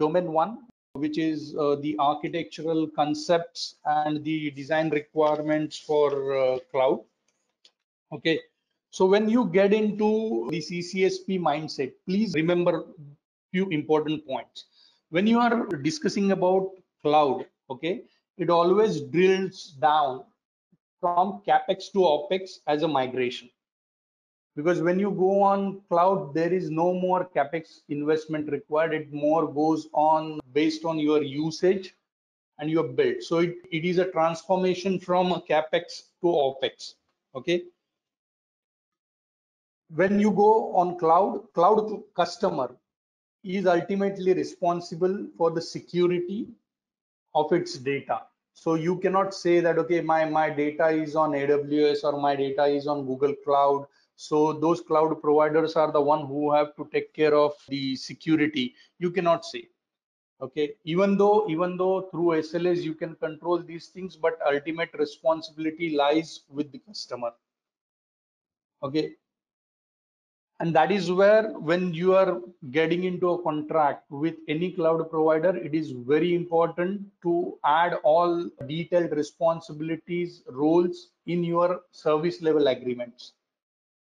domain one, which is the architectural concepts and the design requirements for cloud. Okay, so when you get into the CCSP mindset, please remember few important points. When you are discussing about cloud, okay, it always drills down from CapEx to OpEx as a migration. Because when you go on cloud, there is no more CapEx investment required. It more goes on based on your usage and your build. So it is a transformation from CapEx to OpEx. Okay. When you go on cloud customer is ultimately responsible for the security of its data. So you cannot say that, okay, my data is on AWS or my data is on Google Cloud. So those cloud providers are the one who have to take care of the security. You cannot say, okay, even though through SLAs you can control these things, but ultimate responsibility lies with the customer. Okay. And that is where when you are getting into a contract with any cloud provider, it is very important to add all detailed responsibilities, roles in your service level agreements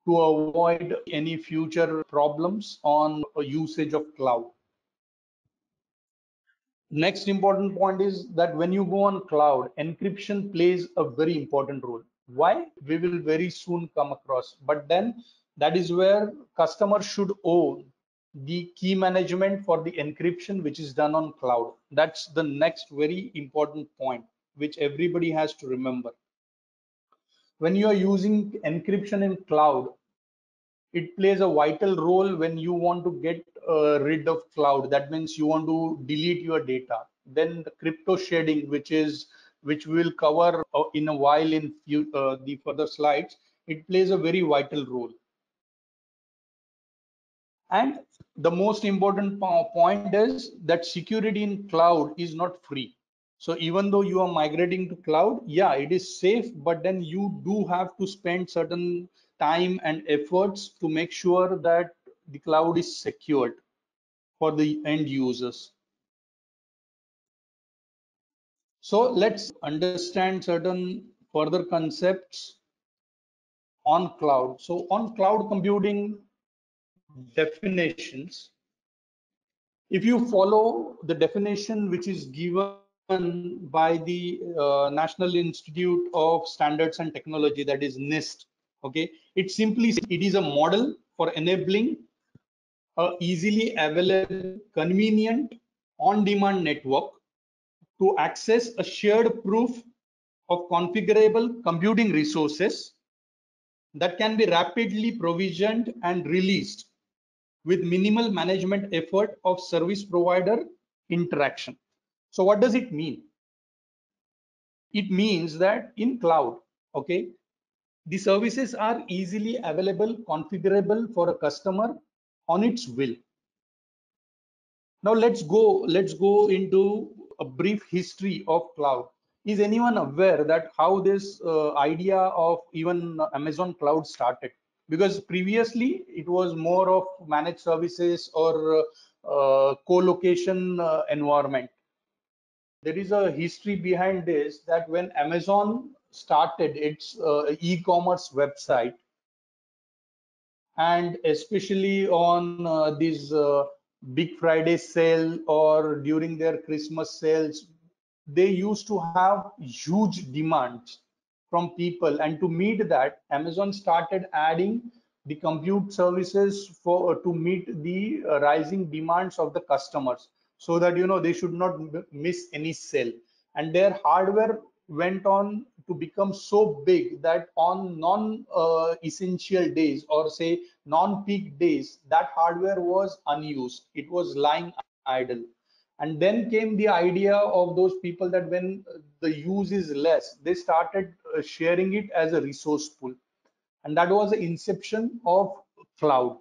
to avoid any future problems on usage of cloud. Next important point is that when you go on cloud, encryption plays a very important role. Why? We will very soon come across, but then that is where customers should own the key management for the encryption which is done on cloud. That's the next very important point which everybody has to remember. When you are using encryption in cloud, it plays a vital role when you want to get rid of cloud. That means you want to delete your data. Then the crypto shredding, which we will cover in a while in the further slides, it plays a very vital role. And the most important point is that security in cloud is not free. So even though you are migrating to cloud, yeah, it is safe, but then you do have to spend certain time and efforts to make sure that the cloud is secured for the end users. So let's understand certain further concepts on cloud. So on cloud computing, definitions. If you follow the definition which is given by the National Institute of Standards and Technology, that is NIST, okay, it simply it is a model for enabling an easily available, convenient, on-demand network to access a shared proof of configurable computing resources that can be rapidly provisioned and released with minimal management effort of service provider interaction. So what does it mean? It means that in cloud, okay, the services are easily available, configurable for a customer on its will. Now let's go into a brief history of cloud. Is anyone aware that how this idea of even Amazon cloud started? Because previously it was more of managed services or co-location environment. There is a history behind this, that when Amazon started its e-commerce website, and especially on this Big Friday sale or during their Christmas sales, they used to have huge demands from people, and to meet that, Amazon started adding the compute services to meet the rising demands of the customers, so that, you know, they should not miss any sale. And their hardware went on to become so big that on non-essential days, or say non-peak days, that hardware was unused. It was lying idle. And then came the idea of those people that when the use is less, they started sharing it as a resource pool. And that was the inception of cloud.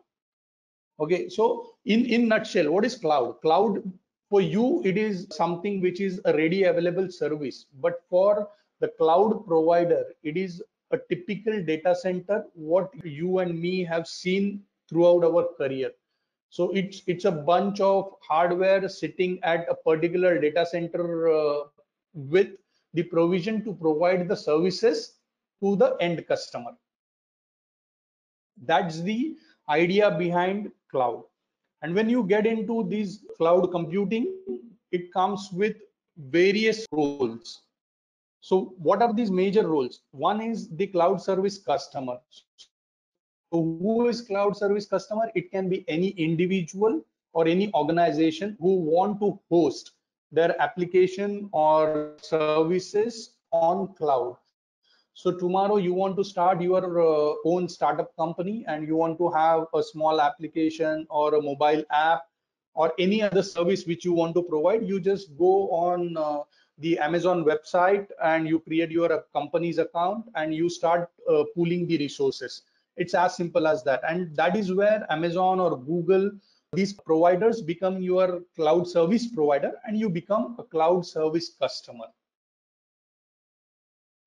Okay, so in nutshell, what is cloud? Cloud for you, it is something which is a ready available service, but for the cloud provider, it is a typical data center, what you and me have seen throughout our career. So it's a bunch of hardware sitting at a particular data center with the provision to provide the services to the end customer. That's the idea behind cloud. And when you get into these cloud computing, it comes with various roles. So what are these major roles? One is the cloud service customer. So who is cloud service customer? It can be any individual or any organization who want to host their application or services on cloud. So tomorrow you want to start your own startup company and you want to have a small application or a mobile app or any other service which you want to provide. You just go on the Amazon website and you create your company's account and you start pooling the resources. It's as simple as that. And that is where Amazon or Google, these providers become your cloud service provider and you become a cloud service customer.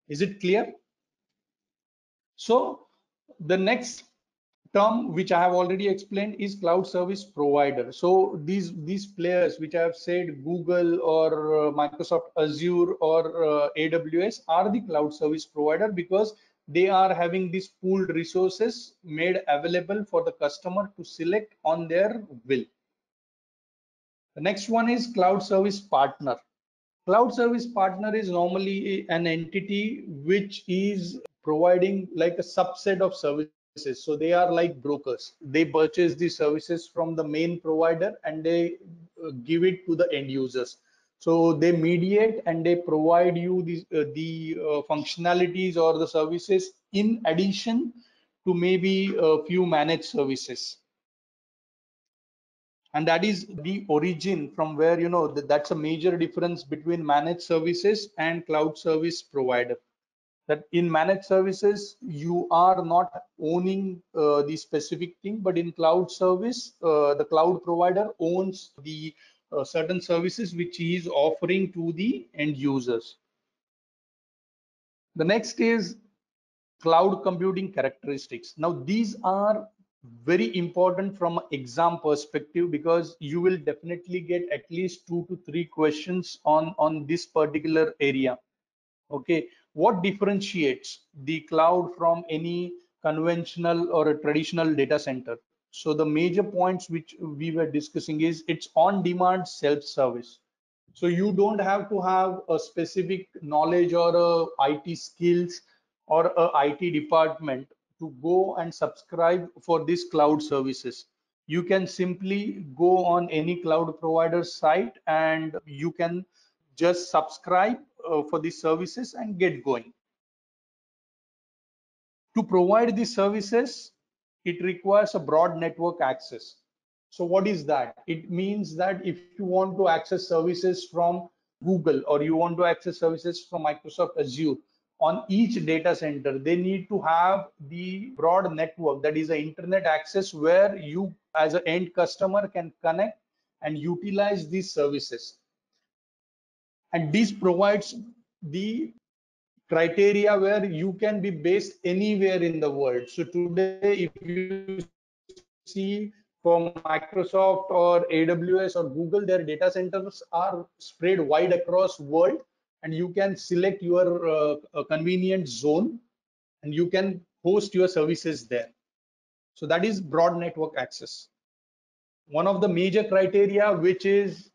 Is it clear? So the next term which I have already explained is cloud service provider. So these players which I have said, Google or Microsoft Azure or AWS, are the cloud service provider because they are having these pooled resources made available for the customer to select on their will. The next one is cloud service partner. Cloud service partner is normally an entity which is providing like a subset of services. So they are like brokers. They purchase the services from the main provider and they give it to the end users. So they mediate and they provide you the functionalities or the services in addition to maybe a few managed services. And that is the origin from where, you know, that's a major difference between managed services and cloud service provider. That in managed services, you are not owning the specific thing, but in cloud service, the cloud provider owns the certain services which he is offering to the end users. The next is cloud computing characteristics. Now, these are very important from an exam perspective because you will definitely get at least 2 to 3 questions on this particular area. Okay, what differentiates the cloud from any conventional or a traditional data center? So the major points which we were discussing is it's on-demand self-service. So you don't have to have a specific knowledge or IT skills or a IT department to go and subscribe for these cloud services. You can simply go on any cloud provider site and you can just subscribe for these services and get going. To provide these services, it requires a broad network access. So what is that? It means that if you want to access services from Google or you want to access services from Microsoft Azure, on each data center, they need to have the broad network, that is the internet access, where you as an end customer can connect and utilize these services. And this provides the criteria where you can be based anywhere in the world. So today, if you see from Microsoft or AWS or Google, their data centers are spread wide across the world. And you can select your convenient zone and you can host your services there. So that is broad network access. One of the major criteria, which is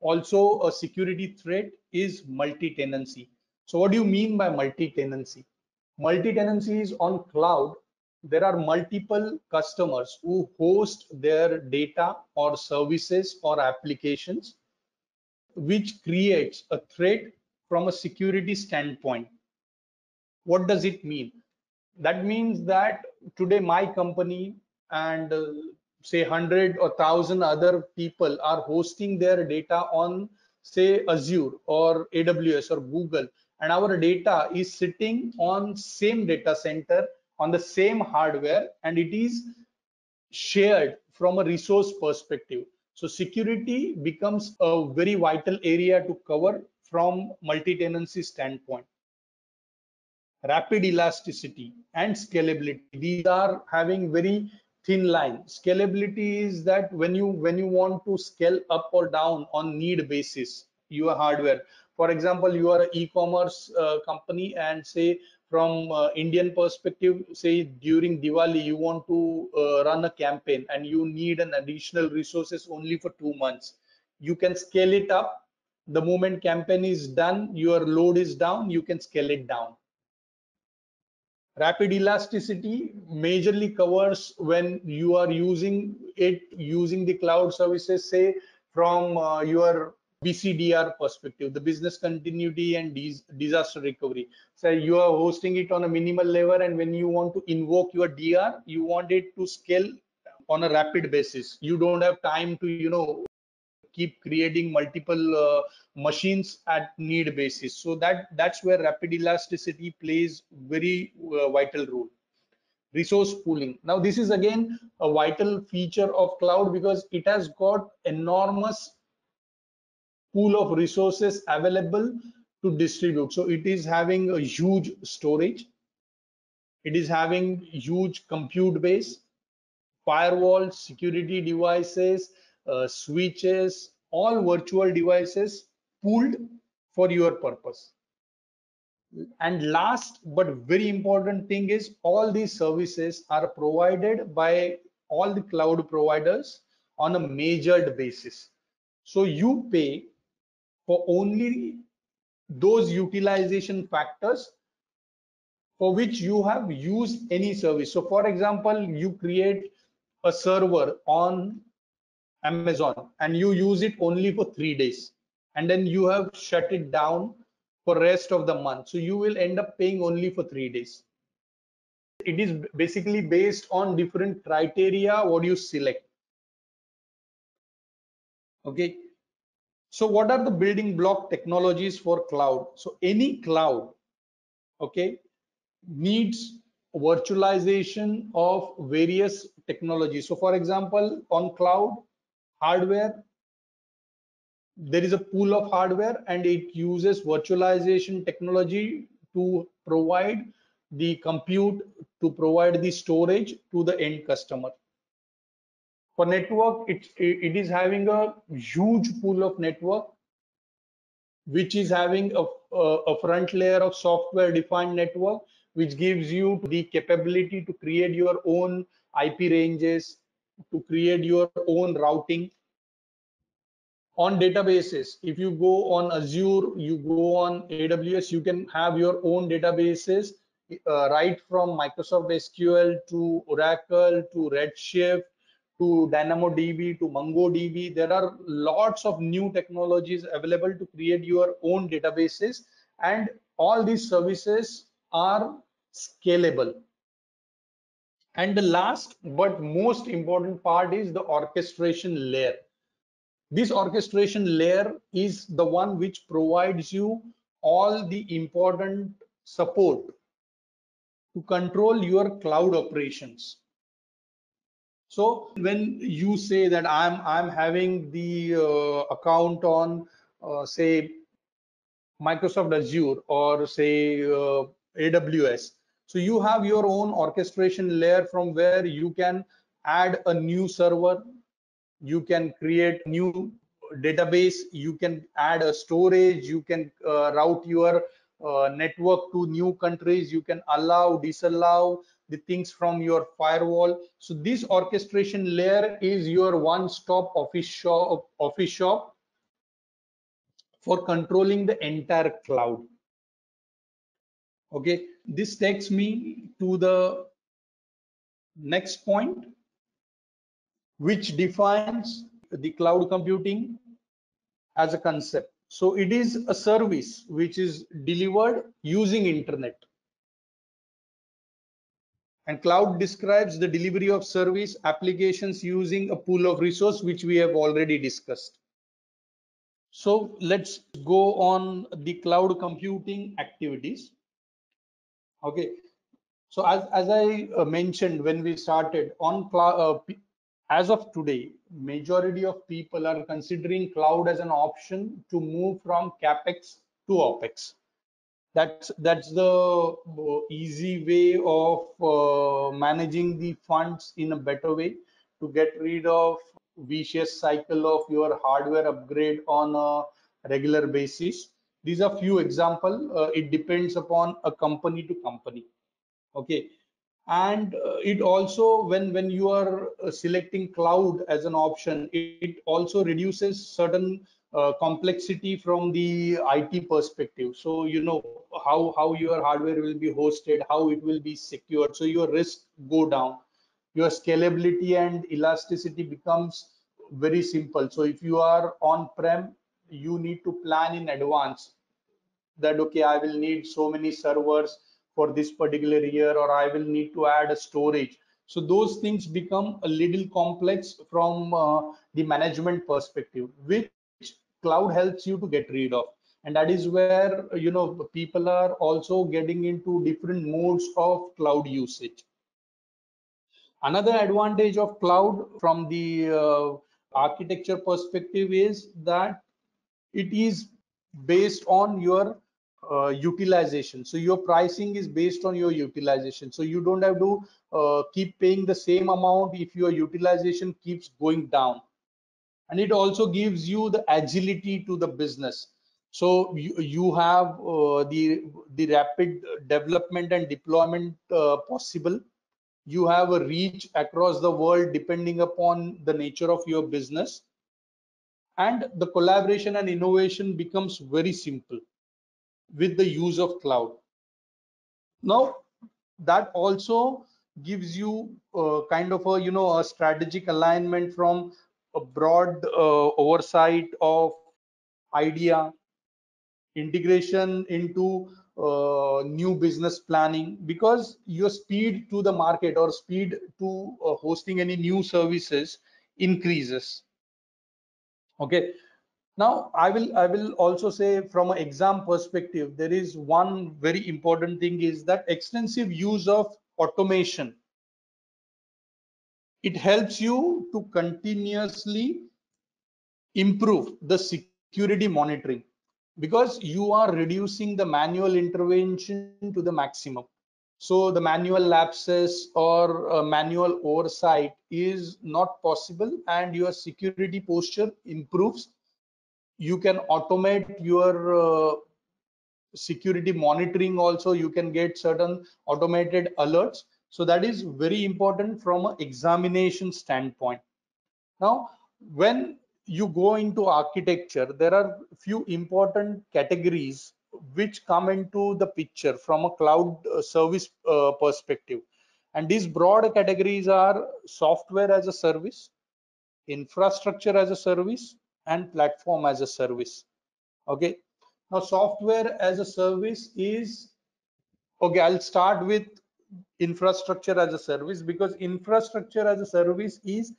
also a security threat, is multi-tenancy. So what do you mean by multi-tenancy? Multi-tenancy is on cloud. There are multiple customers who host their data or services or applications, which creates a threat from a security standpoint. What does it mean? That means that today my company and say 100 or 1,000 other people are hosting their data on say Azure or AWS or Google, and our data is sitting on same data center on the same hardware and it is shared from a resource perspective. So security becomes a very vital area to cover from multi-tenancy standpoint. Rapid elasticity and scalability, these are having very thin line. Scalability is that when you want to scale up or down on need basis your hardware. For example, you are an e-commerce company, and say from Indian perspective, say during Diwali you want to run a campaign and you need an additional resources only for 2 months. You can scale it up. The moment campaign is done, your load is down, you can scale it down. Rapid elasticity majorly covers when you are using it using the cloud services, say from your BCDR perspective, the business continuity and disaster recovery. So you are hosting it on a minimal level, and when you want to invoke your DR, you want it to scale on a rapid basis. You don't have time to, you know, keep creating multiple machines at need basis. So that's where rapid elasticity plays very vital role. Resource pooling. Now this is again a vital feature of cloud because it has got enormous pool of resources available to distribute. So it is having a huge storage, it is having huge compute base, firewall, security devices, switches, all virtual devices pooled for your purpose. And last but very important thing is all these services are provided by all the cloud providers on a measured basis. So you pay for only those utilization factors for which you have used any service. So for example, you create a server on Amazon and you use it only for 3 days, and then you have shut it down for rest of the month. So you will end up paying only for 3 days. It is basically based on different criteria what you select. Okay, so what are the building block technologies for cloud? So any cloud, okay, needs virtualization of various technologies. So for example, on cloud hardware, there is a pool of hardware and it uses virtualization technology to provide the compute, to provide the storage to the end customer. For network, it is having a huge pool of network, which is having a front layer of software-defined network, which gives you the capability to create your own IP ranges, to create your own routing. On databases, if you go on Azure, you go on AWS, you can have your own databases, right from Microsoft SQL to Oracle to Redshift to DynamoDB to MongoDB. There are lots of new technologies available to create your own databases, and all these services are scalable. And the last but most important part is the orchestration layer. This orchestration layer is the one which provides you all the important support to control your cloud operations. So when you say that I'm having the account on say Microsoft Azure or say AWS, so you have your own orchestration layer from where you can add a new server, you can create new database, you can add a storage, you can route your network to new countries, you can allow, disallow the things from your firewall. So this orchestration layer is your one-stop office shop for controlling the entire cloud. Okay, this takes me to the next point, which defines the cloud computing as a concept. So it is a service which is delivered using internet. And cloud describes the delivery of service applications using a pool of resource, which we have already discussed. So let's go on the cloud computing activities. Okay, so as I mentioned when we started, on cloud, as of today, majority of people are considering cloud as an option to move from CapEx to OpEx. That's the easy way of managing the funds in a better way, to get rid of vicious cycle of your hardware upgrade on a regular basis. These are few examples. It depends upon a company to company. Okay, and it also, when you are selecting cloud as an option, it also reduces certain complexity from the IT perspective. So you know how your hardware will be hosted, how it will be secured, so your risk go down. Your scalability and elasticity becomes very simple. So if you are on-prem, you need to plan in advance that, okay, I will need so many servers for this particular year, or I will need to add a storage. So those things become a little complex from the management perspective, which cloud helps you to get rid of. And that is where, you know, people are also getting into different modes of cloud usage. Another advantage of cloud from the architecture perspective is that it is based on your utilization. So your pricing is based on your utilization. So you don't have to keep paying the same amount if your utilization keeps going down. And it also gives you the agility to the business. So you have the rapid development and deployment possible. You have a reach across the world depending upon the nature of your business, and the collaboration and innovation becomes very simple with the use of cloud. Now that also gives you kind of a, you know, a strategic alignment from a broad oversight of IDEA, integration into new business planning, because your speed to the market or speed to hosting any new services increases. Okay, now I will also say from an exam perspective, there is one very important thing is that extensive use of automation. It helps you to continuously improve the security monitoring, because you are reducing the manual intervention to the maximum. So the manual lapses or manual oversight is not possible, and your security posture improves. You can automate your security monitoring also. You can get certain automated alerts. So that is very important from an examination standpoint. Now, when you go into architecture, there are few important categories which come into the picture from a cloud service perspective, and these broad categories are software as a service, infrastructure as a service, and platform as a service. Okay, now software as a service is, okay, I'll start with infrastructure as a service, because infrastructure as a service is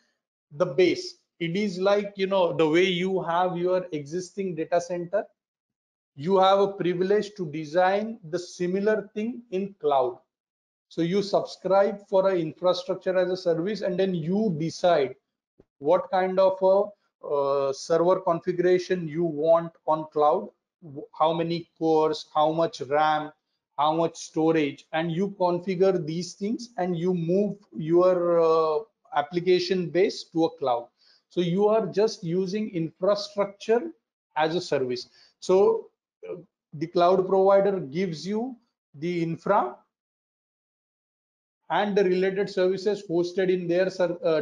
the base. It is like, you know, the way you have your existing data center, you have a privilege to design the similar thing in cloud. So you subscribe for an infrastructure as a service, and then you decide what kind of a server configuration you want on cloud, how many cores, how much RAM, how much storage, and you configure these things, and you move your application base to a cloud. So you are just using infrastructure as a service. So the cloud provider gives you the infra and the related services hosted in their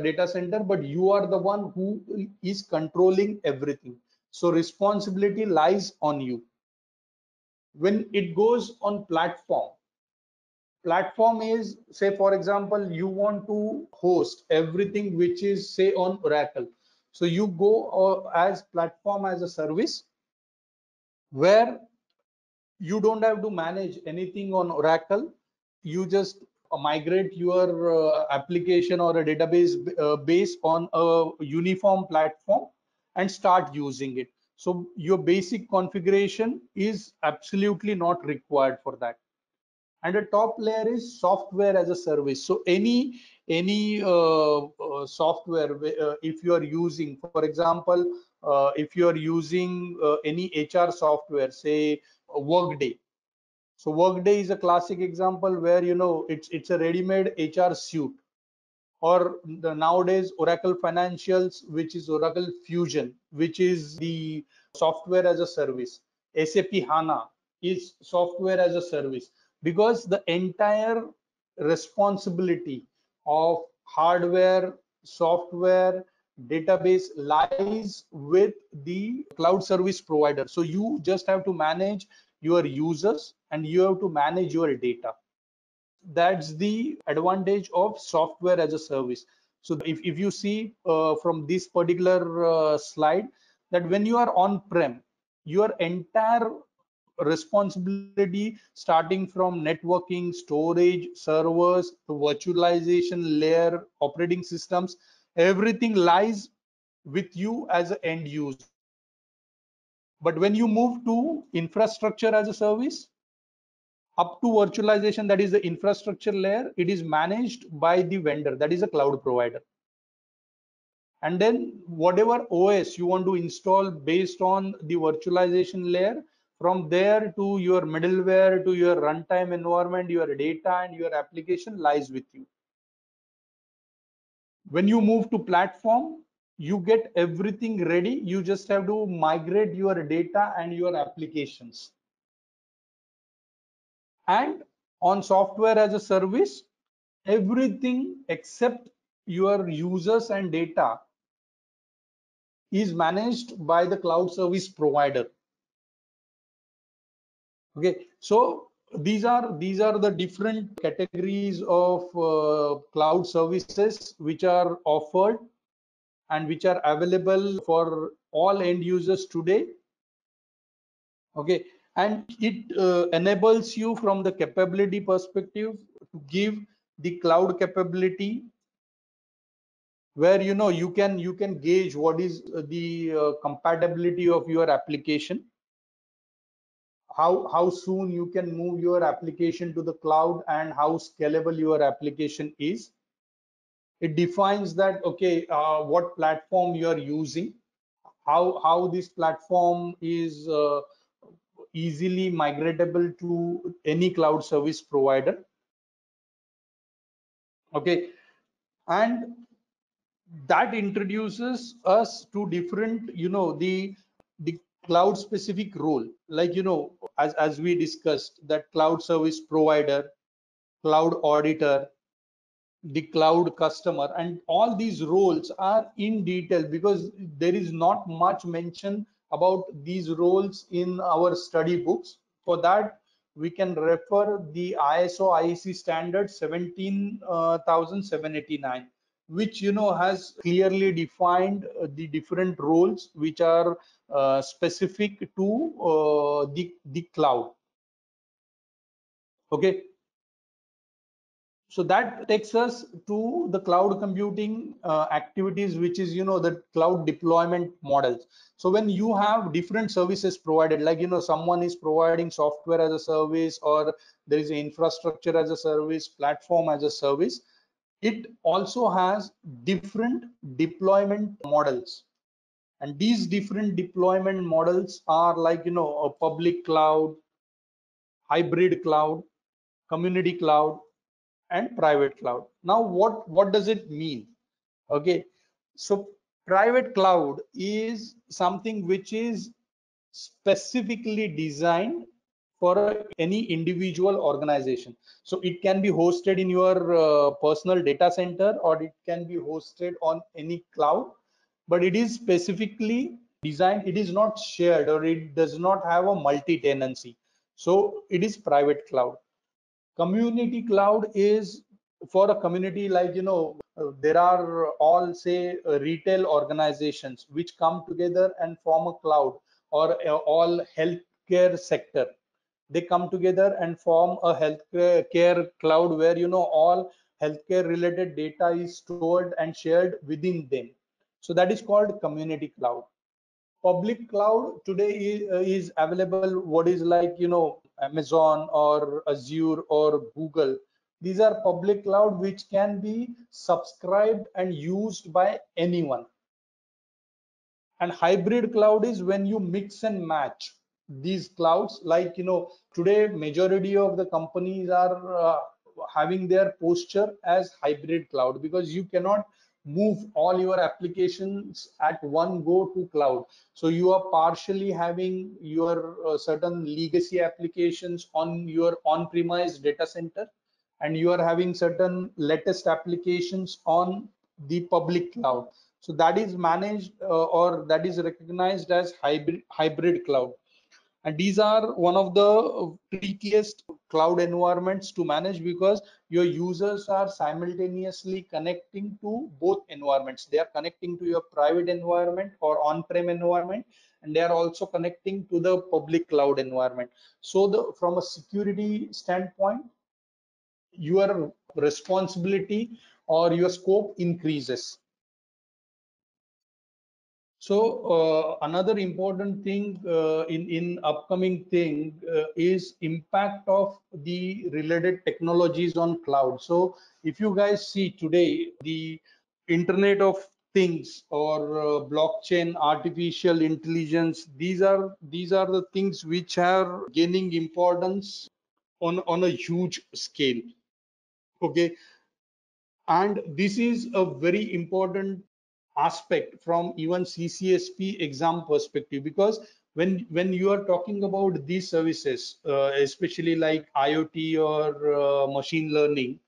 data center, but you are the one who is controlling everything. So responsibility lies on you. When it goes on platform, platform is, say for example, you want to host everything which is, say, on Oracle. So you go as platform as a service, where you don't have to manage anything on Oracle. You just migrate your application or a database base on a uniform platform and start using it. So your basic configuration is absolutely not required for that. And the top layer is software as a service. So any software, if you are using, for example, if you are using any HR software, say Workday, So Workday is a classic example where, you know, it's a ready-made HR suite, or the nowadays Oracle Financials, which is Oracle Fusion, which is the software as a service. SAP HANA is software as a service, because the entire responsibility of hardware, software, database lies with the cloud service provider. So you just have to manage your users and you have to manage your data. That's the advantage of software as a service. So if you see from this particular slide, that when you are on-prem, your entire responsibility, starting from networking, storage, servers, the virtualization layer, operating systems, everything lies with you as an end user. But when you move to infrastructure as a service, up to virtualization, that is the infrastructure layer, it is managed by the vendor, that is a cloud provider. And then whatever OS you want to install based on the virtualization layer, from there to your middleware, to your runtime environment, your data and your application lies with you. When you move to platform, you get everything ready. You just have to migrate your data and your applications. And on software as a service, everything except your users and data is managed by the cloud service provider. Okay, so these are the different categories of cloud services which are offered and which are available for all end users today. Okay, and it enables you from the capability perspective to give the cloud capability, where you know you can gauge what is the compatibility of your application. How soon you can move your application to the cloud and how scalable your application is. It defines that, okay, what platform you are using, how this platform is easily migratable to any cloud service provider. Okay, and that introduces us to different, you know, the cloud specific role, like, you know, as we discussed, that cloud service provider, cloud auditor, the cloud customer, and all these roles are in detail, because there is not much mention about these roles in our study books. For that, we can refer the ISO IEC standard 17789, which, you know, has clearly defined the different roles which are specific to the cloud. Okay, so that takes us to the cloud computing activities, which is, you know, the cloud deployment models. So when you have different services provided, like, you know, someone is providing software as a service, or there is infrastructure as a service, platform as a service, it also has different deployment models. And these different deployment models are, like, you know, a public cloud, hybrid cloud, community cloud, and private cloud. Now, what does it mean? Okay, so private cloud is something which is specifically designed for any individual organization. So it can be hosted in your personal data center, or it can be hosted on any cloud, but it is specifically designed. It is not shared, or it does not have a multi-tenancy. So it is private cloud. Community cloud is for a community, like, you know, there are all, say, retail organizations which come together and form a cloud, or all healthcare sector. They come together and form a healthcare cloud where, you know, all healthcare related data is stored and shared within them. So that is called community cloud. Public cloud today is available, what is, like, you know, Amazon or Azure or Google. These are public cloud which can be subscribed and used by anyone. And hybrid cloud is when you mix and match these clouds. Like, you know, today majority of the companies are having their posture as hybrid cloud, because you cannot move all your applications at one go to cloud. So you are partially having your certain legacy applications on your on-premise data center, and you are having certain latest applications on the public cloud. So that is managed or that is recognized as hybrid cloud. And these are one of the trickiest cloud environments to manage, because your users are simultaneously connecting to both environments. They are connecting to your private environment or on-prem environment, and they are also connecting to the public cloud environment. So from a security standpoint, your responsibility or your scope increases. So another important thing in upcoming thing is impact of the related technologies on cloud. So if you guys see today, the Internet of Things or blockchain, artificial intelligence, these are the things which are gaining importance on a huge scale. Okay, and this is a very important aspect from even CCSP exam perspective, because when you are talking about these services, especially like IoT or machine learning,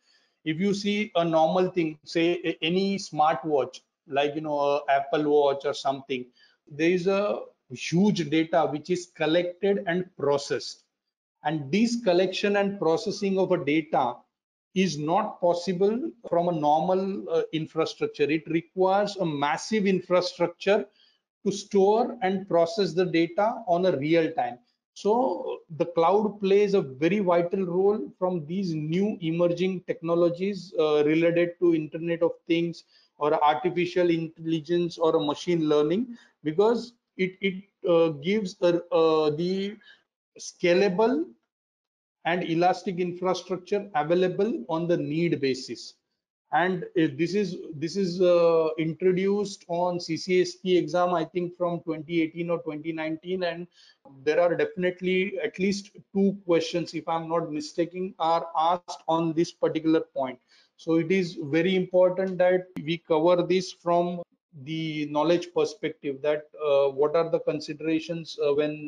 if you see a normal thing, say any smartwatch, like, you know, Apple Watch or something, there is a huge data which is collected and processed, and this collection and processing of a data is not possible from a normal infrastructure. It requires a massive infrastructure to store and process the data on a real time. So the cloud plays a very vital role from these new emerging technologies related to Internet of Things or artificial intelligence or machine learning, because it gives the scalable and elastic infrastructure available on the need basis. And this is introduced on CCSP exam, I think from 2018 or 2019, and there are definitely at least 2 questions, if I'm not mistaken, are asked on this particular point. So it is very important that we cover this from the knowledge perspective, that what are the considerations when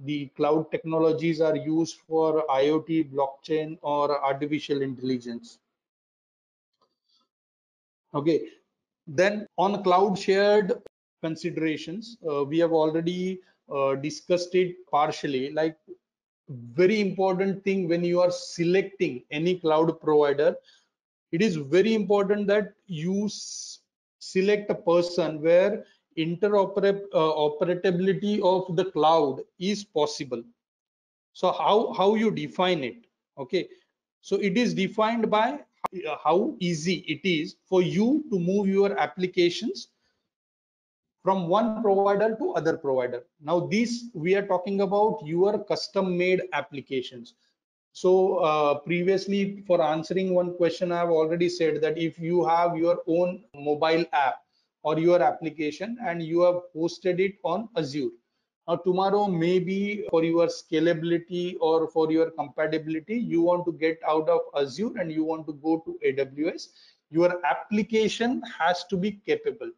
the cloud technologies are used for IoT, blockchain or artificial intelligence. Okay, then on cloud shared considerations, we have already discussed it partially. Like, very important thing when you are selecting any cloud provider, it is very important that you select a person where interoperability of the cloud is possible. So how you define it? Okay, so it is defined by how easy it is for you to move your applications from one provider to other provider. Now this we are talking about your custom made applications. So previously, for answering one question, I have already said that if you have your own mobile app or your application and you have hosted it on Azure, now tomorrow maybe for your scalability or for your compatibility, you want to get out of Azure and you want to go to AWS, your application has to be capable.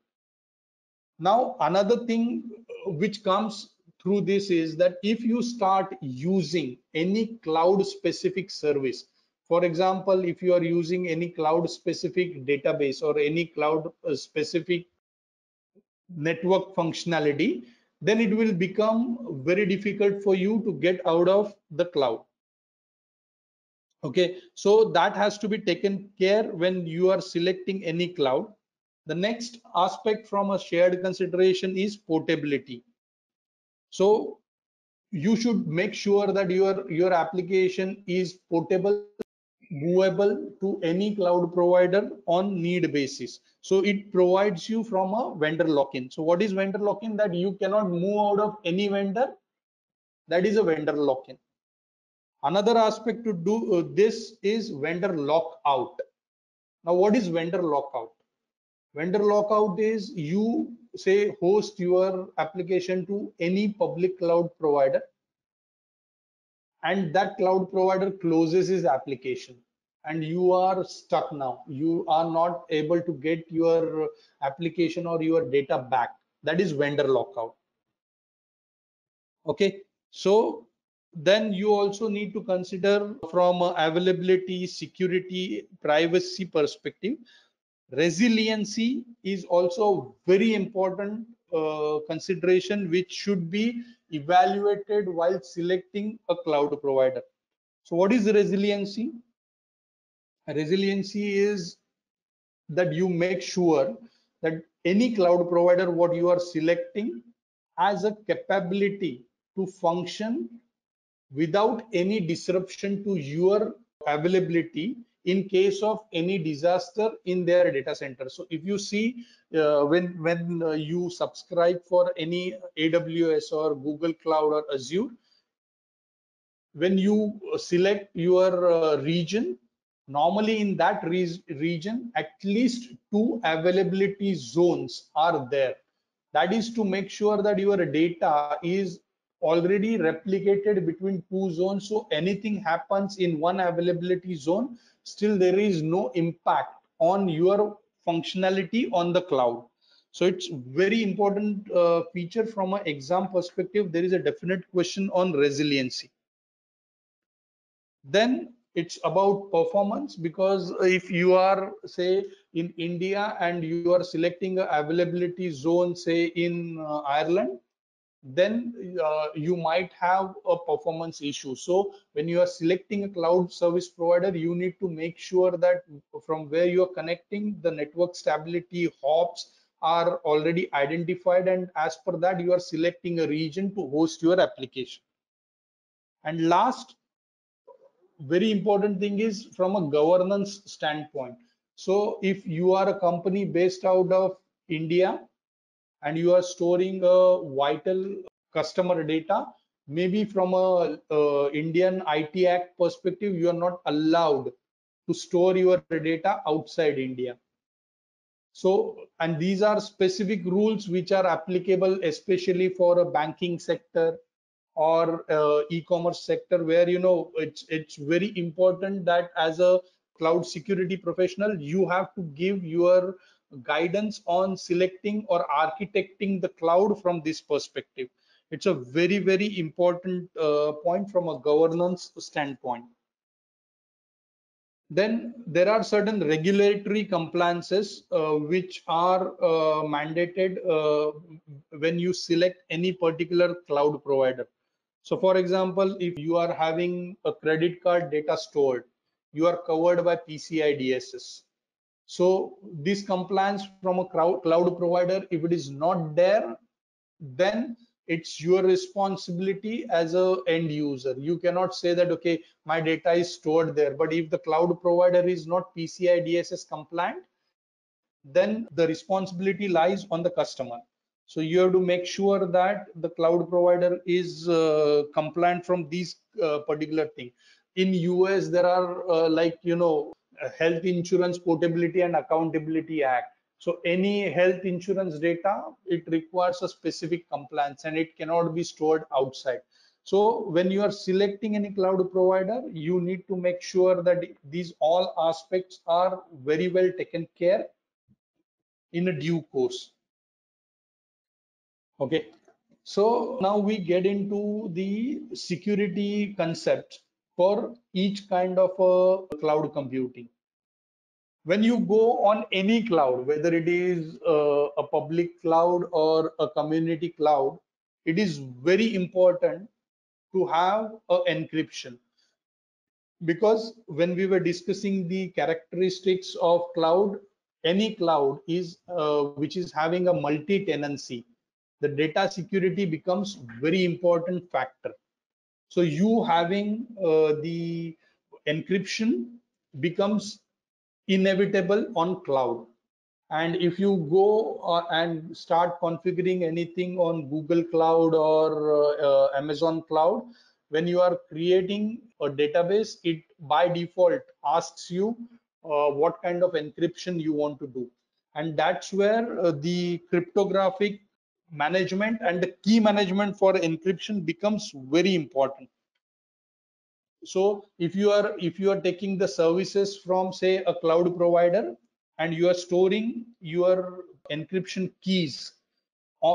Now another thing which comes through this is that if you start using any cloud specific service, for example, if you are using any cloud specific database or any cloud specific network functionality, then it will become very difficult for you to get out of the cloud. Okay, so that has to be taken care when you are selecting any cloud. The next aspect from a shared consideration is portability. So you should make sure that your application is portable, movable to any cloud provider on need basis. So it provides you from a vendor lock-in. So what is vendor lock-in? That you cannot move out of any vendor. That is a vendor lock-in. Another aspect to do this is vendor lockout. Now what is vendor lockout? Vendor lockout is you say host your application to any public cloud provider and that cloud provider closes his application and you are stuck now. You are not able to get your application or your data back. That is vendor lockout. Okay, so then you also need to consider from availability, security, privacy perspective. Resiliency is also a very important consideration which should be evaluated while selecting a cloud provider. So what is resiliency? Resiliency is that you make sure that any cloud provider what you are selecting has a capability to function without any disruption to your availability in case of any disaster in their data center. So if you see when you subscribe for any AWS or Google Cloud or Azure, when you select your region, normally in that region at least 2 availability zones are there. That is to make sure that your data is already replicated between 2 zones, so anything happens in 1 availability zone, still there is no impact on your functionality on the cloud. So it's very important feature from an exam perspective. There is a definite question on resiliency. Then it's about performance, because if you are say in India and you are selecting an availability zone say in Ireland, then you might have a performance issue. So when you are selecting a cloud service provider, you need to make sure that from where you are connecting, the network stability hops are already identified, and as per that you are selecting a region to host your application. And last very important thing is from a governance standpoint. So if you are a company based out of India and you are storing vital customer data, maybe from a Indian IT Act perspective, you are not allowed to store your data outside India. So, and these are specific rules which are applicable especially for a banking sector or e-commerce sector, where you know it's very important that as a cloud security professional you have to give your guidance on selecting or architecting the cloud from this perspective. It's a very, very important point from a governance standpoint. Then there are certain regulatory compliances which are mandated when you select any particular cloud provider. So for example, if you are having a credit card data stored, you are covered by PCI DSS. So this compliance from a cloud provider, if it is not there, then it's your responsibility as an end user. You cannot say that, okay, my data is stored there. But if the cloud provider is not PCI DSS compliant, then the responsibility lies on the customer. So you have to make sure that the cloud provider is compliant from these particular thing. In US, there are Health Insurance Portability and Accountability Act. So any health insurance data, it requires a specific compliance and it cannot be stored outside. So when you are selecting any cloud provider, you need to make sure that these all aspects are very well taken care in a due course. Okay, so now we get into the security concept for each kind of cloud computing. When you go on any cloud, whether it is a public cloud or a community cloud, it is very important to have an encryption. Because when we were discussing the characteristics of cloud, any cloud is which is having a multi-tenancy, the data security becomes very important factor. So you having the encryption becomes inevitable on cloud. And if you go and start configuring anything on Google Cloud or Amazon Cloud, when you are creating a database, it by default asks you what kind of encryption you want to do. And that's where the cryptographic management and the key management for encryption becomes very important. So if you are taking the services from, say, a cloud provider, and you are storing your encryption keys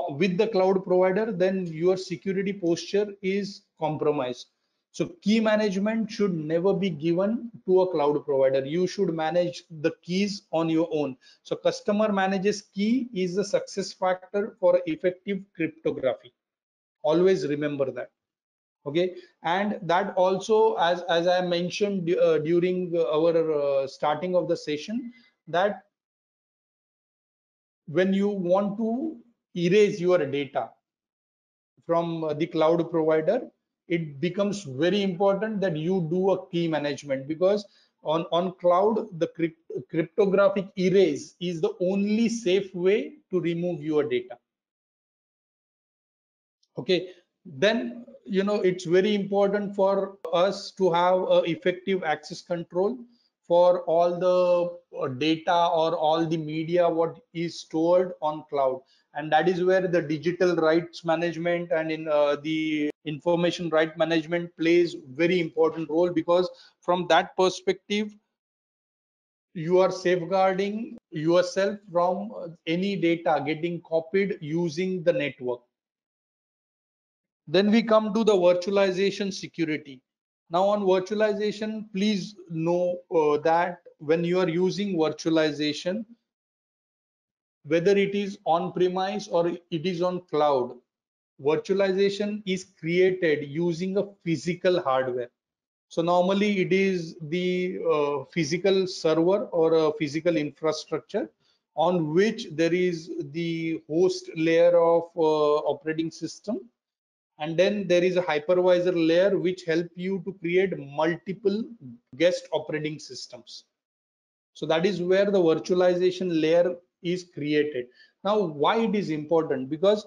with the cloud provider, then your security posture is compromised. So key management should never be given to a cloud provider. You should manage the keys on your own. So customer manages key is the success factor for effective cryptography. Always remember that. Okay, and that also, as I mentioned during our starting of the session, that when you want to erase your data from the cloud provider, it becomes very important that you do a key management, because on cloud, the cryptographic erase is the only safe way to remove your data. Okay, then you know it's very important for us to have effective access control for all the data or all the media what is stored on cloud, and that is where the digital rights management and in the information right management plays very important role, because from that perspective you are safeguarding yourself from any data getting copied using the network. Then we come to the virtualization security. Now on virtualization, please know that when you are using virtualization, whether it is on premise or it is on cloud, virtualization is created using a physical hardware. So normally it is the physical server or a physical infrastructure on which there is the host layer of operating system. And then there is a hypervisor layer which help you to create multiple guest operating systems. So that is where the virtualization layer is created. Now, why it is important? Because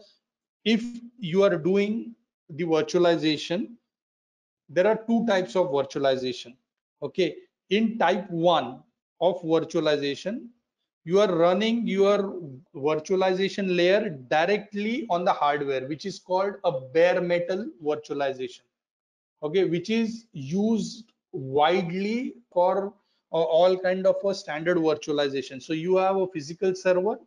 if you are doing the virtualization, there are two types of virtualization. Okay, in type 1 of virtualization, you are running your virtualization layer directly on the hardware, which is called a bare metal virtualization, okay, which is used widely for all kind of a standard virtualization. So you have a physical server,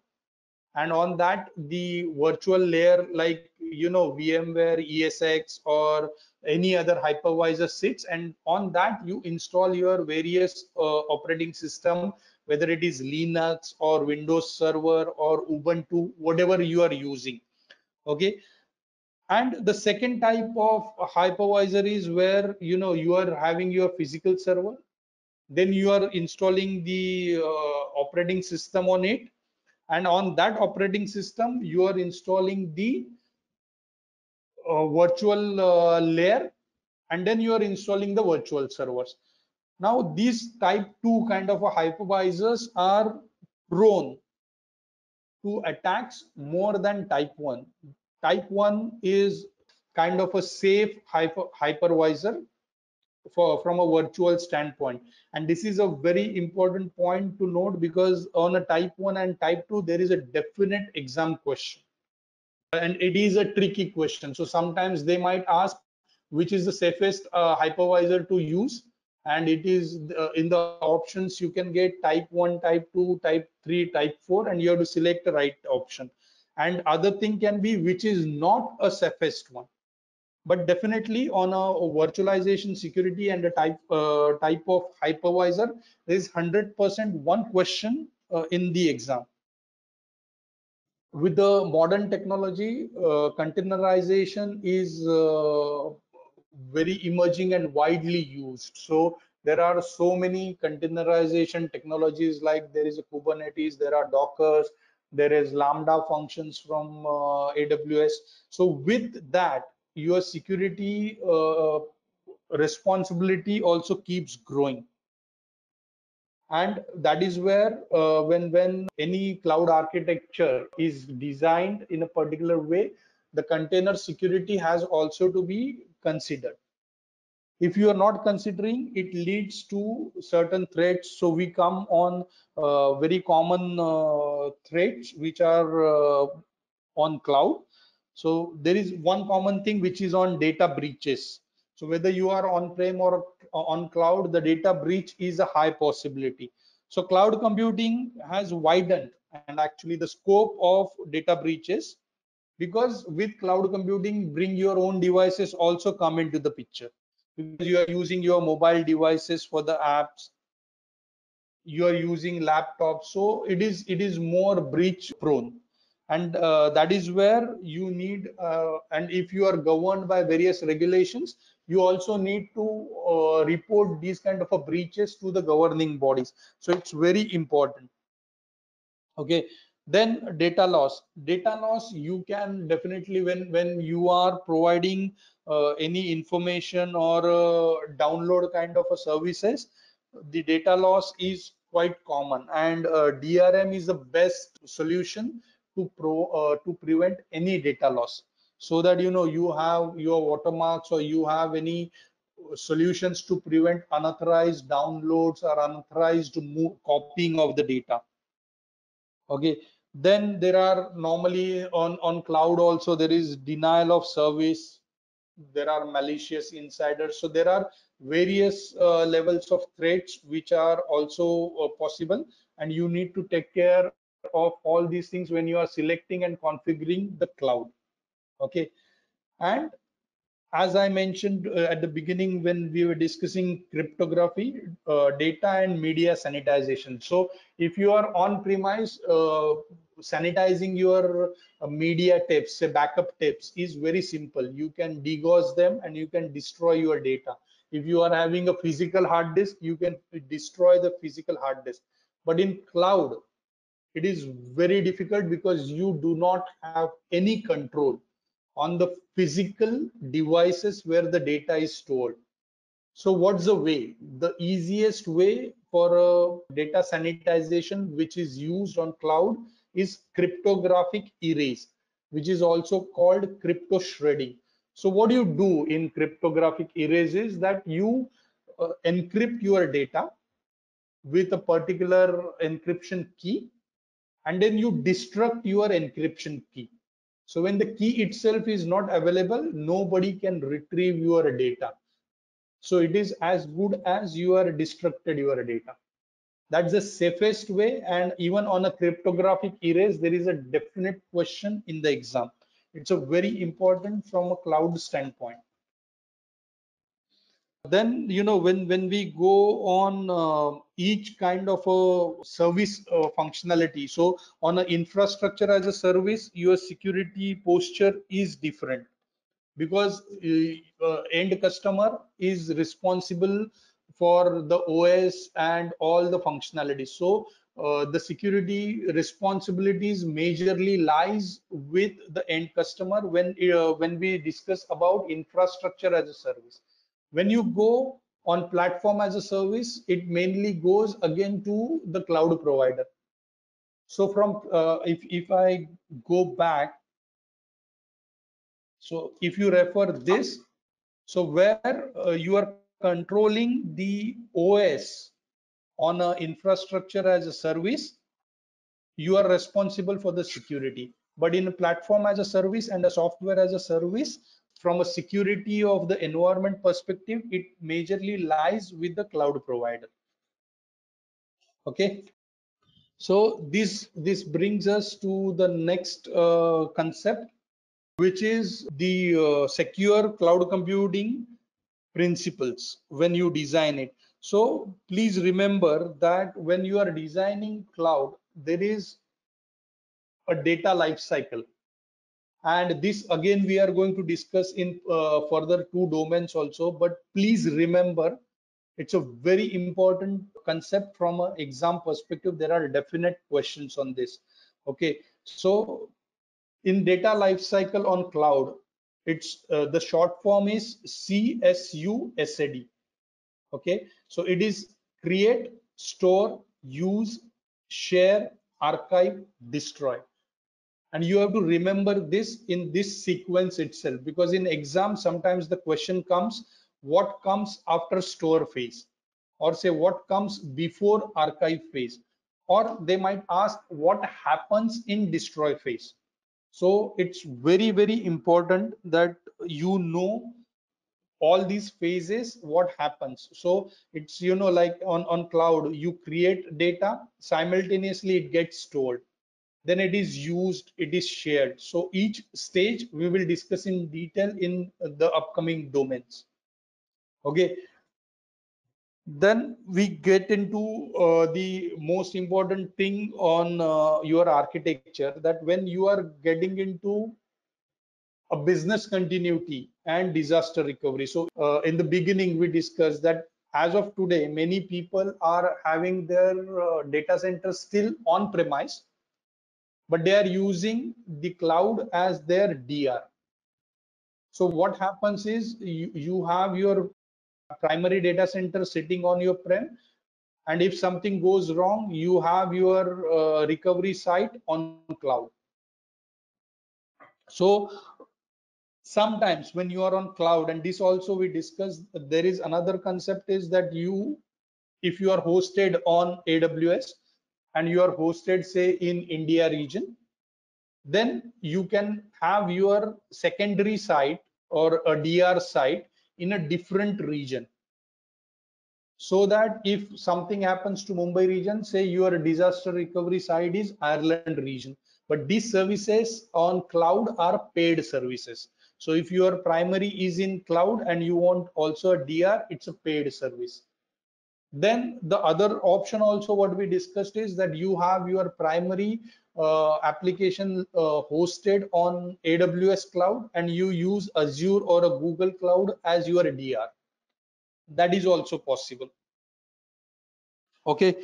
and on that the virtual layer, like, you know, VMware, ESX or any other hypervisor sits, and on that you install your various operating system, whether it is Linux or Windows Server or Ubuntu, whatever you are using, okay? And the second type of hypervisor is where, you know, you are having your physical server, then you are installing the operating system on it, and on that operating system, you are installing the virtual layer, and then you are installing the virtual servers. Now, these type 2 kind of a hypervisors are prone to attacks more than type 1. Type 1 is kind of a safe hypervisor from a virtual standpoint. And this is a very important point to note, because on a type 1 and type 2, there is a definite exam question. And it is a tricky question. So sometimes they might ask which is the safest hypervisor to use. And it is in the options you can get type 1, type 2, type 3, type 4, and you have to select the right option. And other thing can be which is not a safest one. But definitely on a virtualization security and a type of hypervisor, there is 100% one question in the exam. With the modern technology, containerization is very emerging and widely used. So there are so many containerization technologies, like there is a Kubernetes, there are Dockers, there is Lambda functions from AWS. So with that, your security responsibility also keeps growing. And that is where when any cloud architecture is designed in a particular way, the container security has also to be considered. If you are not considering, it leads to certain threats. So we come on very common threats which are on cloud. So there is one common thing which is on data breaches. So whether you are on-prem or on cloud, the data breach is a high possibility. So cloud computing has widened, and actually the scope of data breaches, because with cloud computing, bring your own devices also come into the picture. Because you are using your mobile devices for the apps, you are using laptops, so it is more breach prone, and that is where you need and if you are governed by various regulations, you also need to report these kind of breaches to the governing bodies. So it's very important. Okay, then data loss, you can definitely, when you are providing any information or download kind of a services, the data loss is quite common, and DRM is the best solution to prevent any data loss, so that you know you have your watermarks or you have any solutions to prevent unauthorized downloads or unauthorized copying of the data. Okay, then there are normally on cloud also there is denial of service, there are malicious insiders, so there are various levels of threats which are also possible, and you need to take care of all these things when you are selecting and configuring the cloud. Okay, and as I mentioned at the beginning when we were discussing cryptography, data and media sanitization. So if you are on premise, sanitizing your media tapes, say backup tapes, is very simple. You can degauss them and you can destroy your data. If you are having a physical hard disk, you can destroy the physical hard disk. But in cloud, it is very difficult because you do not have any control on the physical devices where the data is stored. So what's the way? The easiest way for data sanitization which is used on cloud is cryptographic erase, which is also called crypto shredding. So what you do in cryptographic erase is that you encrypt your data with a particular encryption key, and then you destruct your encryption key. So when the key itself is not available, nobody can retrieve your data. So it is as good as you are destructed your data. That's the safest way, and even on a cryptographic erase, there is a definite question in the exam. It's a very important from a cloud standpoint. Then, you know, when we go on each kind of a service functionality, so on an infrastructure as a service, your security posture is different, because end customer is responsible for the OS and all the functionality. So the security responsibilities majorly lies with the end customer when we discuss about infrastructure as a service. When you go on platform as a service, it mainly goes again to the cloud provider. So from if I go back, so if you refer this, so where you are controlling the OS on an infrastructure as a service, you are responsible for the security. But in a platform as a service and a software as a service, from a security of the environment perspective, it majorly lies with the cloud provider. Okay, so this brings us to the next concept, which is the secure cloud computing principles when you design it. So please remember that when you are designing cloud, there is a data life cycle, and this again we are going to discuss in further two domains also. But please remember, it's a very important concept from an exam perspective. There are definite questions on this. Okay, so in data life cycle on cloud, it's the short form is CSUSAD. Okay, so it is create, store, use, share, archive, destroy, and you have to remember this in this sequence itself, because in exam sometimes the question comes what comes after store phase, or say what comes before archive phase, or they might ask what happens in destroy phase. So it's very, very important that you know all these phases, what happens. So it's, you know, like on cloud, you create data, simultaneously it gets stored, then it is used, it is shared. So each stage we will discuss in detail in the upcoming domains. Okay. Then we get into the most important thing on your architecture, that when you are getting into a business continuity and disaster recovery. So in the beginning, we discussed that as of today, many people are having their data centers still on premise, but they are using the cloud as their DR. So what happens is you have your primary data center sitting on your prem, and if something goes wrong, you have your recovery site on cloud. So sometimes when you are on cloud, and this also we discussed, there is another concept is that if you are hosted on AWS and you are hosted, say, in India region, then you can have your secondary site or a DR site in a different region, so that if something happens to Mumbai region, say your disaster recovery site is Ireland region. But these services on cloud are paid services. So if your primary is in cloud and you want also a DR, it's a paid service. Then the other option also what we discussed is that you have your primary application hosted on AWS cloud and you use Azure or a Google Cloud as your DR. That is also possible. Okay.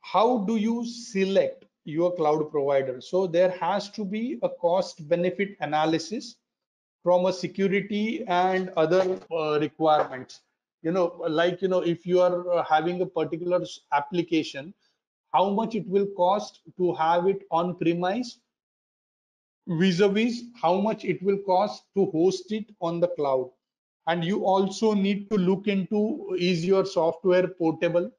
How do you select your cloud provider? So there has to be a cost benefit analysis from a security and other requirements. You know, like, you know, if you are having a particular application, how much it will cost to have it on premise vis-a-vis how much it will cost to host it on the cloud. And you also need to look into, is your software portable?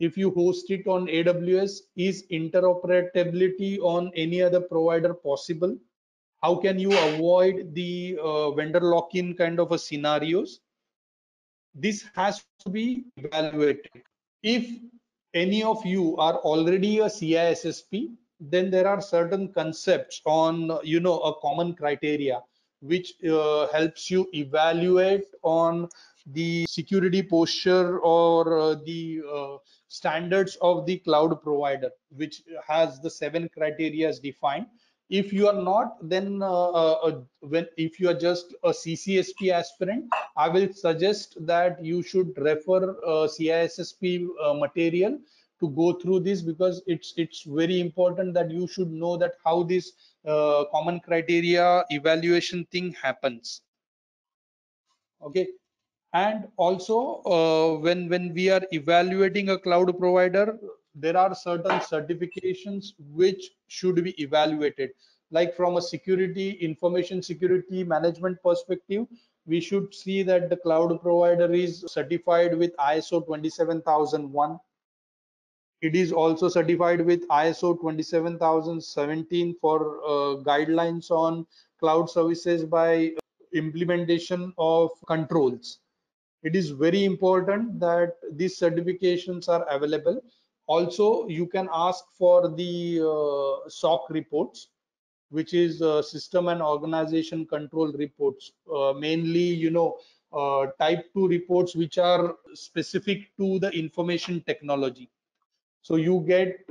If you host it on AWS, is interoperability on any other provider possible? How can you avoid the vendor lock-in kind of a scenarios? This has to be evaluated. If any of you are already a CISSP, then there are certain concepts on, you know, a common criteria which helps you evaluate on the security posture or the standards of the cloud provider, which has the 7 criteria defined. If you are not, then if you are just a CCSP aspirant, I will suggest that you should refer CISSP material to go through this, because it's very important that you should know that how this common criteria evaluation thing happens. Okay. And also when we are evaluating a cloud provider, there are certain certifications which should be evaluated. Like from a security, information security management perspective, we should see that the cloud provider is certified with ISO 27001. It is also certified with ISO 27017 for guidelines on cloud services by implementation of controls. It is very important that these certifications are available. Also, you can ask for the SOC reports, which is system and organization control reports, mainly, you know, type 2 reports, which are specific to the information technology. So you get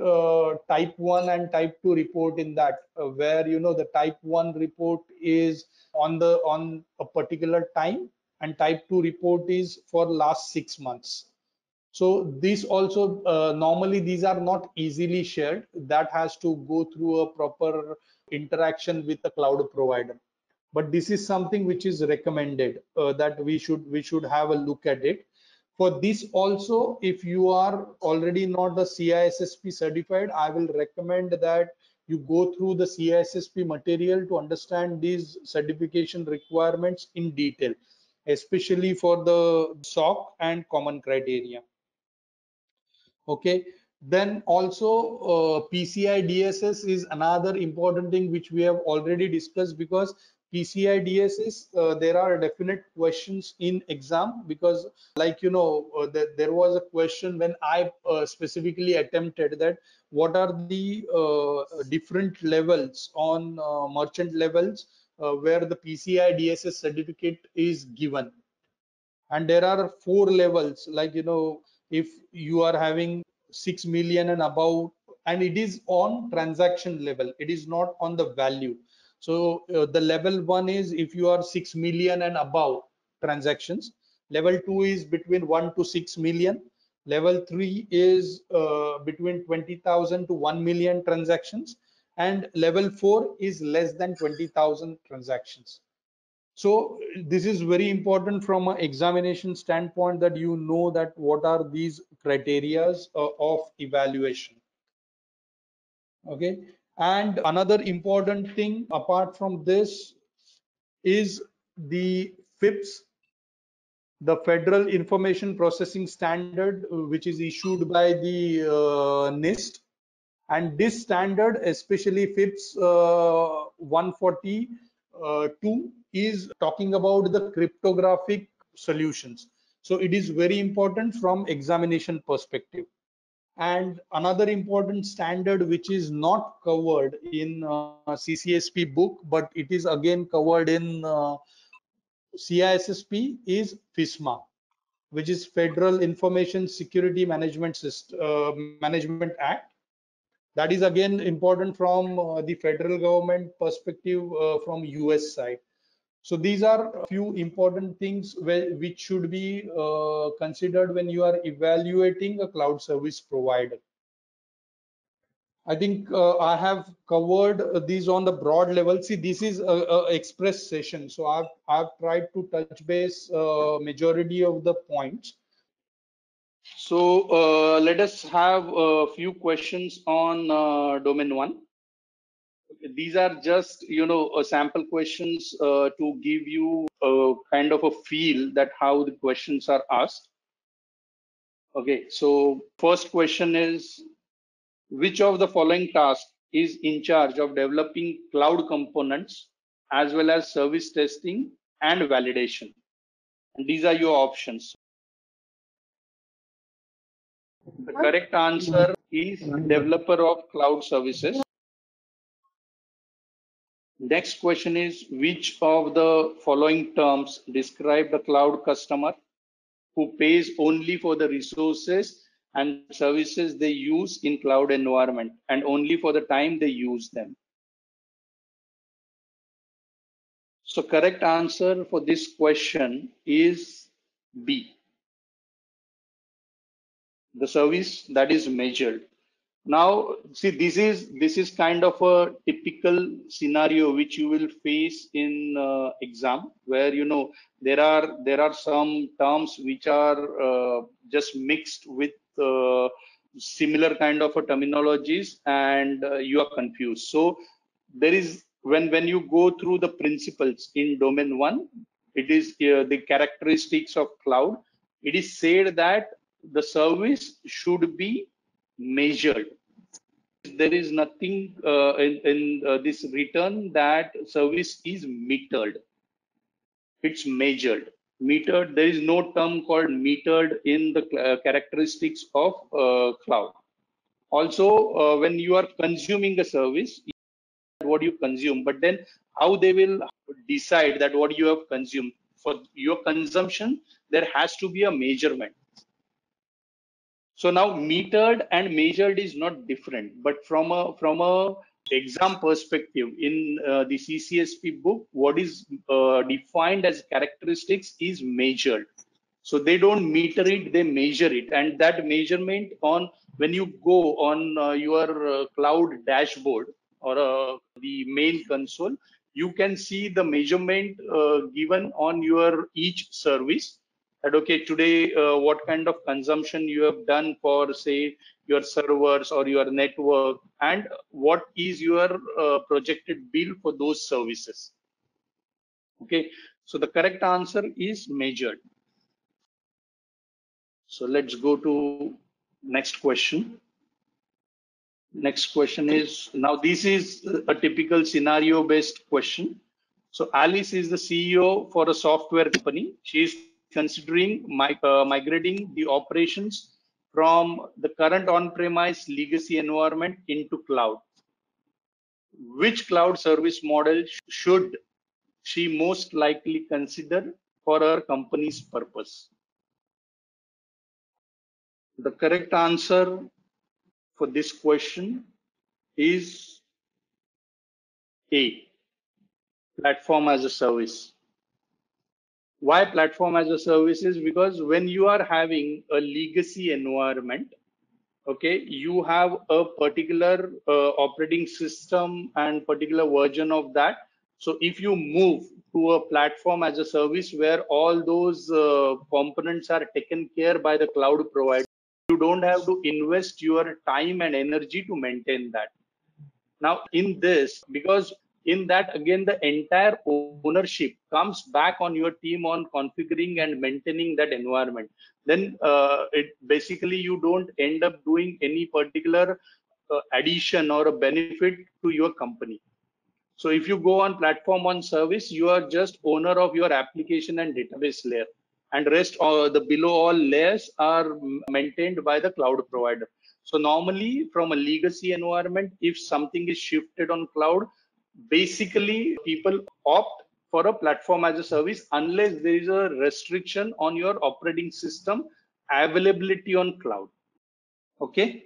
type 1 and type 2 report in that, where, you know, the type 1 report is on a particular time and type 2 report is for last 6 months. So this also, normally these are not easily shared. That has to go through a proper interaction with the cloud provider. But this is something which is recommended, that we should have a look at it. For this also, if you are already not the CISSP certified, I will recommend that you go through the CISSP material to understand these certification requirements in detail. especially for the SOC and common criteria. Okay, then also PCI DSS is another important thing which we have already discussed, because PCI DSS, there are definite questions in exam, because like you know, there was a question when I specifically attempted that what are the different levels on merchant levels where the PCI DSS certificate is given. And there are 4 levels, like you know, if you are having 6 million and above, and it is on transaction level, it is not on the value. So the level 1 is if you are 6 million and above transactions, level 2 is between 1 to 6 million, level 3 is between 20,000 to 1 million transactions, and level 4 is less than 20,000 transactions. So this is very important from an examination standpoint, that you know that what are these criterias of evaluation. Okay, and another important thing apart from this is the FIPS, the Federal Information Processing Standard, which is issued by the NIST. And this standard, especially FIPS 142, is talking about the cryptographic solutions. So it is very important from examination perspective. And another important standard which is not covered in CCSP book, but it is again covered in CISSP, is FISMA, which is Federal Information Security Management System, Management Act. That is again important from the federal government perspective, from US side. So these are a few important things which should be considered when you are evaluating a cloud service provider. I think I have covered these on the broad level. See, this is a express session, so I've tried to touch base majority of the points. So let us have a few questions on domain 1. These are just, you know, sample questions to give you a kind of a feel that how the questions are asked. Okay, so first question is, which of the following tasks is in charge of developing cloud components as well as service testing and validation? And these are your options. The correct answer is developer of cloud services. Next question is, which of the following terms describe the cloud customer who pays only for the resources and services they use in cloud environment and only for the time they use them? So correct answer for this question is B, the service that is measured. Now, see, this is kind of a typical scenario which you will face in exam, where you know there are some terms which are just mixed with similar kind of a terminologies, and you are confused. So there is, when you go through the principles in domain 1, it is the characteristics of cloud. It is said that the service should be measured. There is nothing in this written that service is metered. It's measured. Metered, there is no term called metered in the characteristics of cloud. Also, when you are consuming a service, what you consume, but then how they will decide that what you have consumed. For your consumption, there has to be a measurement. So now metered and measured is not different, but from a exam perspective in the CCSP book, what is defined as characteristics is measured. So they don't meter it, they measure it, and that measurement, on when you go on your cloud dashboard or the main console, you can see the measurement given on your each service. That, okay, today what kind of consumption you have done for, say, your servers or your network, and what is your projected bill for those services. Okay, So the correct answer is measured. So let's go to next question. Next question is, now this is a typical scenario based question. So Alice is the CEO for a software company. She is considering migrating the operations from the current on-premise legacy environment into cloud. Which cloud service model should she most likely consider for her company's purpose? The correct answer for this question is A, platform as a service. Why platform as a service? Is because when you are having a legacy environment, okay, you have a particular operating system and particular version of that. So if you move to a platform as a service where all those components are taken care by the cloud provider, you don't have to invest your time and energy to maintain that. Now in this, because in that again the entire ownership comes back on your team on configuring and maintaining that environment, then it basically you don't end up doing any particular addition or a benefit to your company. So if you go on platform on service, you are just owner of your application and database layer, and rest or the below all layers are maintained by the cloud provider. So normally from a legacy environment, if something is shifted on cloud, basically people opt for a platform as a service unless there is a restriction on your operating system availability on cloud. Okay,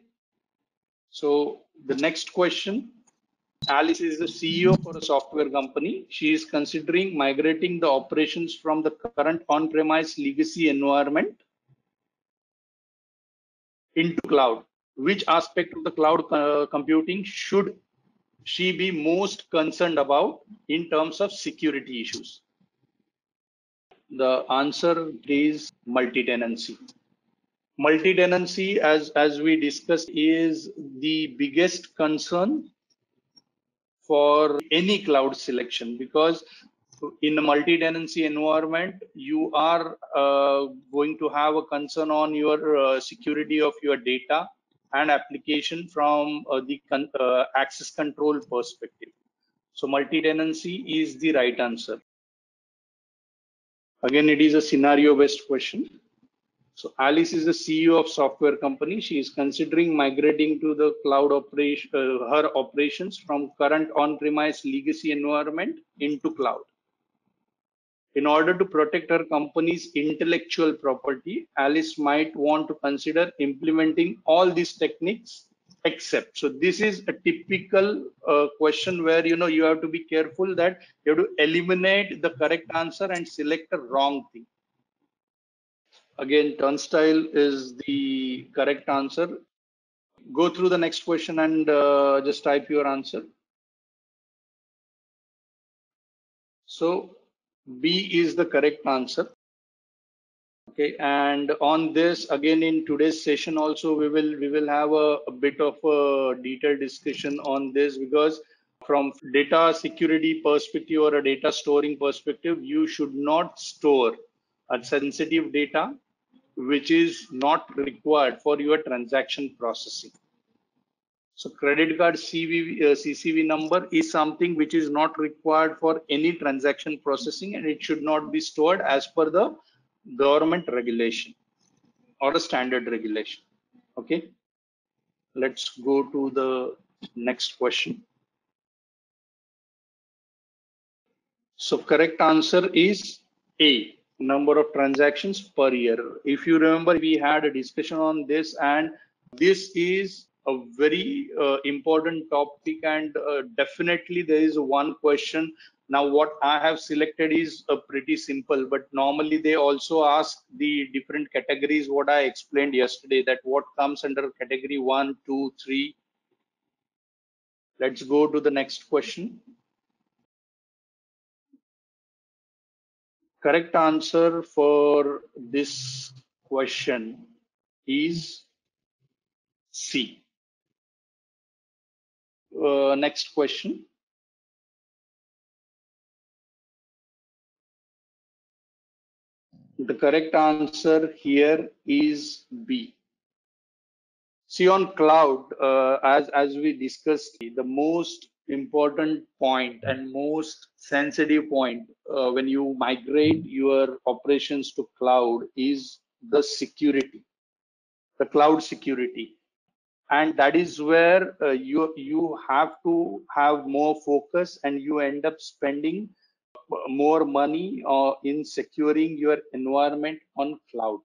so the next question, Alice is the CEO for a software company. She is considering migrating the operations from the current on-premise legacy environment into cloud. Which aspect of the cloud computing should she be most concerned about in terms of security issues? The answer is multi-tenancy. Multi-tenancy, as we discussed, is the biggest concern for any cloud selection, because in a multi-tenancy environment, you are going to have a concern on your security of your data and application from the access control perspective. So multi-tenancy is the right answer. Again, it is a scenario-based question. So Alice is the CEO of software company. She is considering migrating to the cloud operation, her operations from current on-premise legacy environment into cloud. In order to protect her company's intellectual property, Alice might want to consider implementing all these techniques except. So this is a typical question where, you know, you have to be careful that you have to eliminate the correct answer and select the wrong thing. Again, turnstile is the correct answer. Go through the next question and just type your answer. So B is the correct answer. Okay, and on this again in today's session also we will have a bit of a detailed discussion on this, because from data security perspective or a data storing perspective, you should not store a sensitive data which is not required for your transaction processing. So credit card CCV number is something which is not required for any transaction processing, and it should not be stored as per the government regulation or a standard regulation. Okay, let's go to the next question. So correct answer is A, number of transactions per year. If you remember, we had a discussion on this, and this is a very important topic, and definitely there is one question. Now what I have selected is pretty simple, but normally they also ask the different categories what I explained yesterday, that what comes under category 1, 2, 3. Let's go to the next question. Correct answer for this question is C. Next question. The correct answer here is B. See, on cloud, as we discussed, the most important point and most sensitive point when you migrate your operations to cloud is the security, the cloud security. And that is where you have to have more focus, and you end up spending more money in securing your environment on cloud,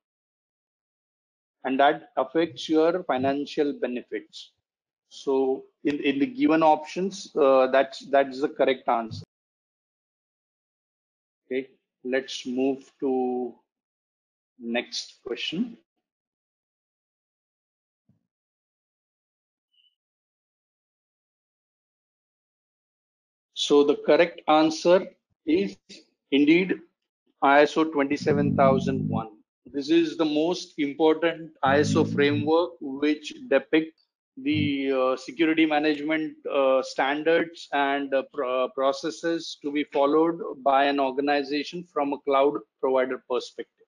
and that affects your financial benefits. So in the given options, that's the correct answer. Okay, let's move to next question. So the correct answer is indeed ISO 27001. This is the most important ISO framework which depicts the security management standards and processes to be followed by an organization from a cloud provider perspective.